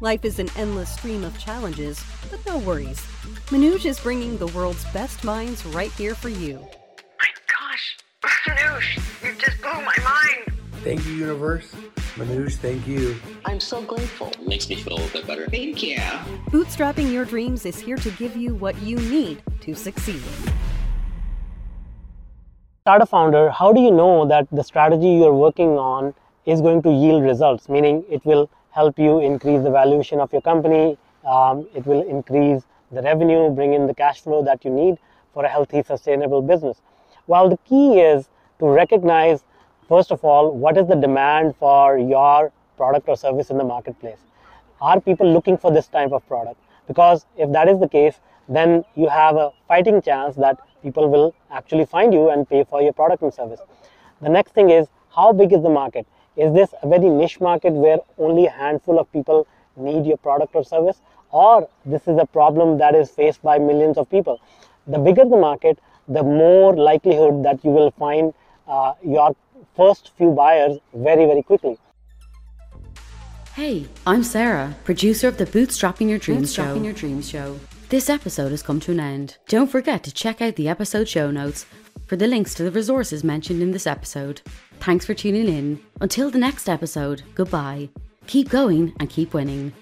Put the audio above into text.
Life is an endless stream of challenges, but no worries. Manoj is bringing the world's best minds right here for you. My gosh, Manoj, you just blew my mind. Thank you, universe. Manoj, thank you. I'm so grateful. It makes me feel a bit better. Thank you. Bootstrapping Your Dreams is here to give you what you need to succeed. Startup founder, how do you know that the strategy you're working on is going to yield results, meaning it will help you increase the valuation of your company, it will increase the revenue, bring in the cash flow that you need for a healthy, sustainable business? Well, the key is to recognize, first of all, what is the demand for your product or service in the marketplace? Are people looking for this type of product? Because if that is the case, then you have a fighting chance that people will actually find you and pay for your product and service. The next thing is, how big is the market? Is this a very niche market where only a handful of people need your product or service? Or this is a problem that is faced by millions of people? The bigger the market, the more likelihood that you will find your first few buyers very, very quickly. Hey, I'm Sarah, producer of the Bootstrapping Your Dreams show. This episode has come to an end. Don't forget to check out the episode show notes for the links to the resources mentioned in this episode. Thanks for tuning in. Until the next episode, goodbye. Keep going and keep winning.